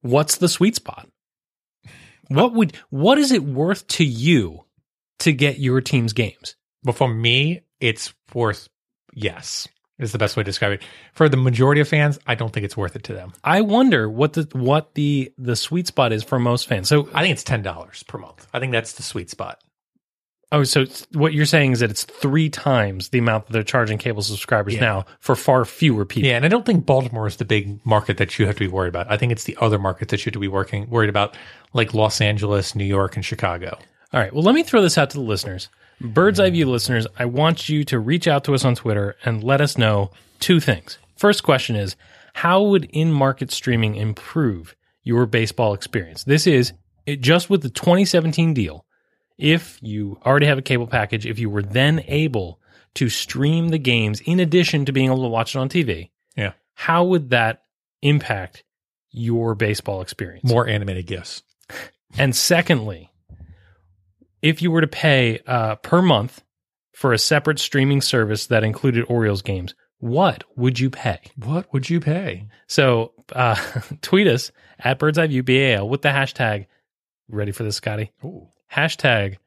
What's the sweet spot? What would what is it worth to you to get your team's games? Well, for me, it's worth yes is the best way to describe it. For the majority of fans, I don't think it's worth it to them. I wonder what the what the the sweet spot is for most fans. So I think it's ten dollars per month. I think that's the sweet spot. Oh, so what you're saying is that it's three times the amount that they're charging cable subscribers yeah. now for far fewer people. Yeah, and I don't think Baltimore is the big market that you have to be worried about. I think it's the other market that you have to be working, worried about, like Los Angeles, New York, and Chicago. All right, well, let me throw this out to the listeners. Bird's Eye View listeners, I want you to reach out to us on Twitter and let us know two things. First question is, how would in-market streaming improve your baseball experience? This is, it, just with the twenty seventeen deal, if you already have a cable package, if you were then able to stream the games in addition to being able to watch it on T V, yeah, how would that impact your baseball experience? More animated GIFs. And secondly, if you were to pay uh, per month for a separate streaming service that included Orioles games, what would you pay? What would you pay? So uh, tweet us at Bird's Eye View, B A L, with the hashtag, ready for this, Scotty? Ooh. Hashtag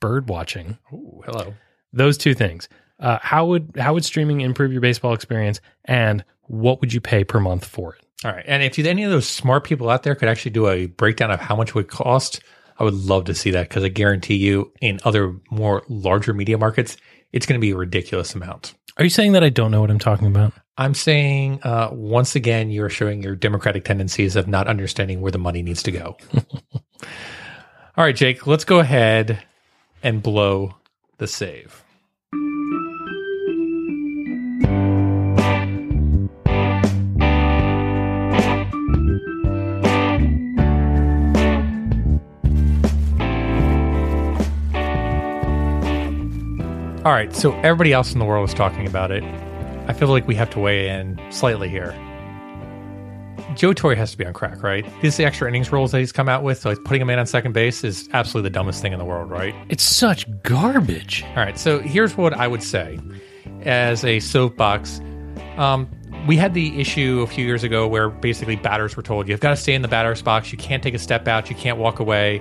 bird watching. Ooh, hello. Those two things. Uh, how would how would streaming improve your baseball experience, and what would you pay per month for it? All right. And if you, any of those smart people out there could actually do a breakdown of how much it would cost, I would love to see that, because I guarantee you in other more larger media markets, it's going to be a ridiculous amount. Are you saying that I don't know what I'm talking about? I'm saying, uh, once again, you're showing your democratic tendencies of not understanding where the money needs to go. All right, Jake, let's go ahead and blow the save. All right, so everybody else in the world is talking about it. I feel like we have to weigh in slightly here. Joe Torre has to be on crack, right? These extra innings rules that he's come out with, like putting a man on second base, is absolutely the dumbest thing in the world, right? It's such garbage. All right, so here's what I would say as a soapbox. Um, we had the issue a few years ago where basically batters were told, you've got to stay in the batter's box, you can't take a step out, you can't walk away.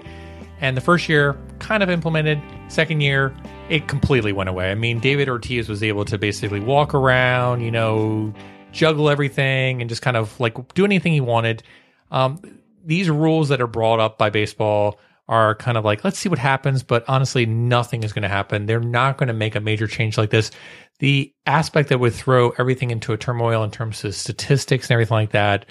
And the first year, kind of implemented. Second year, it completely went away. I mean, David Ortiz was able to basically walk around, you know, juggle everything and just kind of like do anything he wanted. Um, these rules that are brought up by baseball are kind of like, let's see what happens, but honestly, nothing is going to happen. They're not going to make a major change like this. The aspect that would throw everything into a turmoil in terms of statistics and everything like that,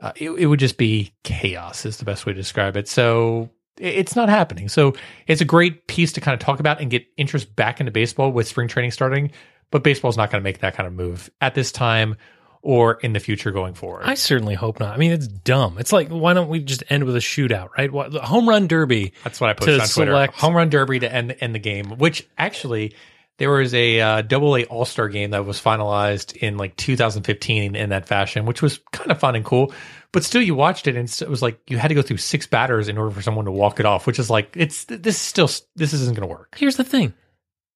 uh, it, it would just be chaos is the best way to describe it. So it, it's not happening. So it's a great piece to kind of talk about and get interest back into baseball with spring training starting, but baseball's not going to make that kind of move at this time or in the future going forward. I certainly hope not. I mean, it's dumb. It's like, why don't we just end with a shootout, right? What, the home run derby. That's what I posted on Twitter. Select. Home run derby to end, end the game, which actually there was a uh, double A all-star game that was finalized in like two thousand fifteen in that fashion, which was kind of fun and cool, but still you watched it and it was like, you had to go through six batters in order for someone to walk it off, which is like, it's this is still, this isn't going to work. Here's the thing.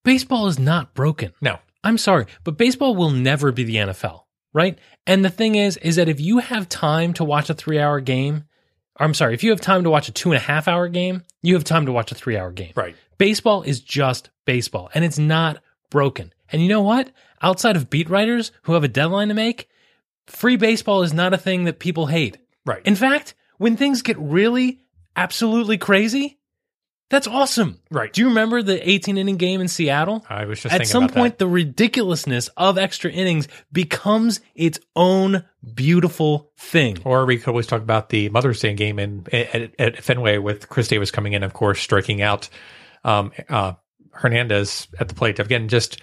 Baseball is not broken. No, I'm sorry, but baseball will never be the N F L. Right? And the thing is, is that if you have time to watch a three-hour game, I'm sorry, if you have time to watch a two-and-a-half-hour game, you have time to watch a three-hour game. Right. Baseball is just baseball, and it's not broken. And you know what? Outside of beat writers who have a deadline to make, free baseball is not a thing that people hate. Right. In fact, when things get really absolutely crazy, that's awesome. Right. Do you remember the eighteen-inning game in Seattle? I was just thinking about that. At some point, the ridiculousness of extra innings becomes its own beautiful thing. Or we could always talk about the Mother's Day game in at, at Fenway with Chris Davis coming in, of course, striking out um, uh, Hernandez at the plate. Again, just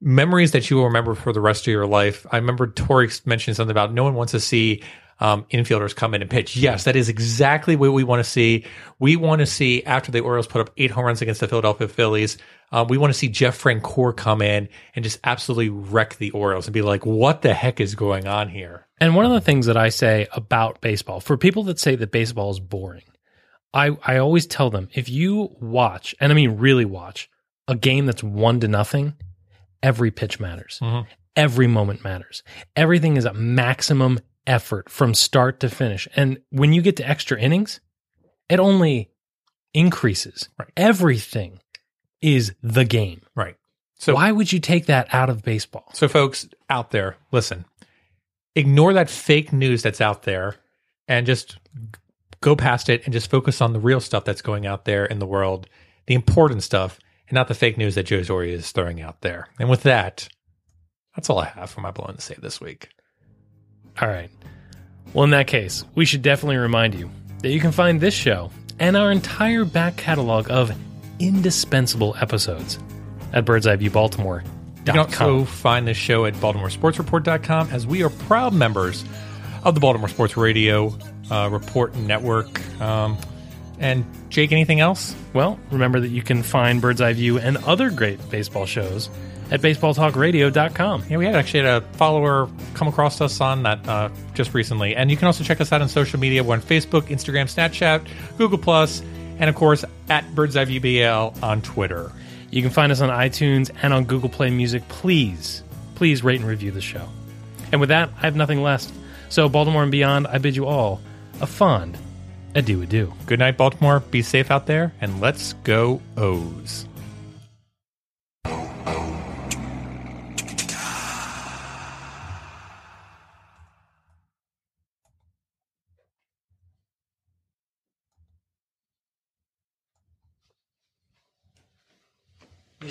memories that you will remember for the rest of your life. I remember Torrey mentioned something about no one wants to see Um, infielders come in and pitch. Yes, that is exactly what we want to see. We want to see, after the Orioles put up eight home runs against the Philadelphia Phillies, uh, we want to see Jeff Francoeur come in and just absolutely wreck the Orioles and be like, what the heck is going on here? And one of the things that I say about baseball, for people that say that baseball is boring, I, I always tell them, if you watch, and I mean really watch, a game that's one to nothing, every pitch matters. Mm-hmm. Every moment matters. Everything is a maximum effort from start to finish. And when you get to extra innings, it only increases. Right. Everything is the game. Right. So why would you take that out of baseball? So folks out there, listen, ignore that fake news that's out there and just go past it and just focus on the real stuff that's going out there in the world, the important stuff, and not the fake news that Joe Zoria is throwing out there. And with that, that's all I have for my blown to save this week. All right. Well, in that case, we should definitely remind you that you can find this show and our entire back catalog of indispensable episodes at birds eye view baltimore dot com. You can also find this show at baltimore sports report dot com, as we are proud members of the Baltimore Sports Radio uh, Report Network. Um, and, Jake, anything else? Well, remember that you can find Bird's Eye View and other great baseball shows at baseball talk radio dot com. Yeah, we had actually had a follower come across us on that uh, just recently. And you can also check us out on social media. We're on Facebook, Instagram, Snapchat, Google Plus, and of course at Birds Eye View B L on Twitter. You can find us on iTunes and on Google Play Music. Please, please rate and review the show. And with that, I have nothing less. So Baltimore and beyond, I bid you all a fond adieu adieu. Good night, Baltimore. Be safe out there, and let's go O's. You're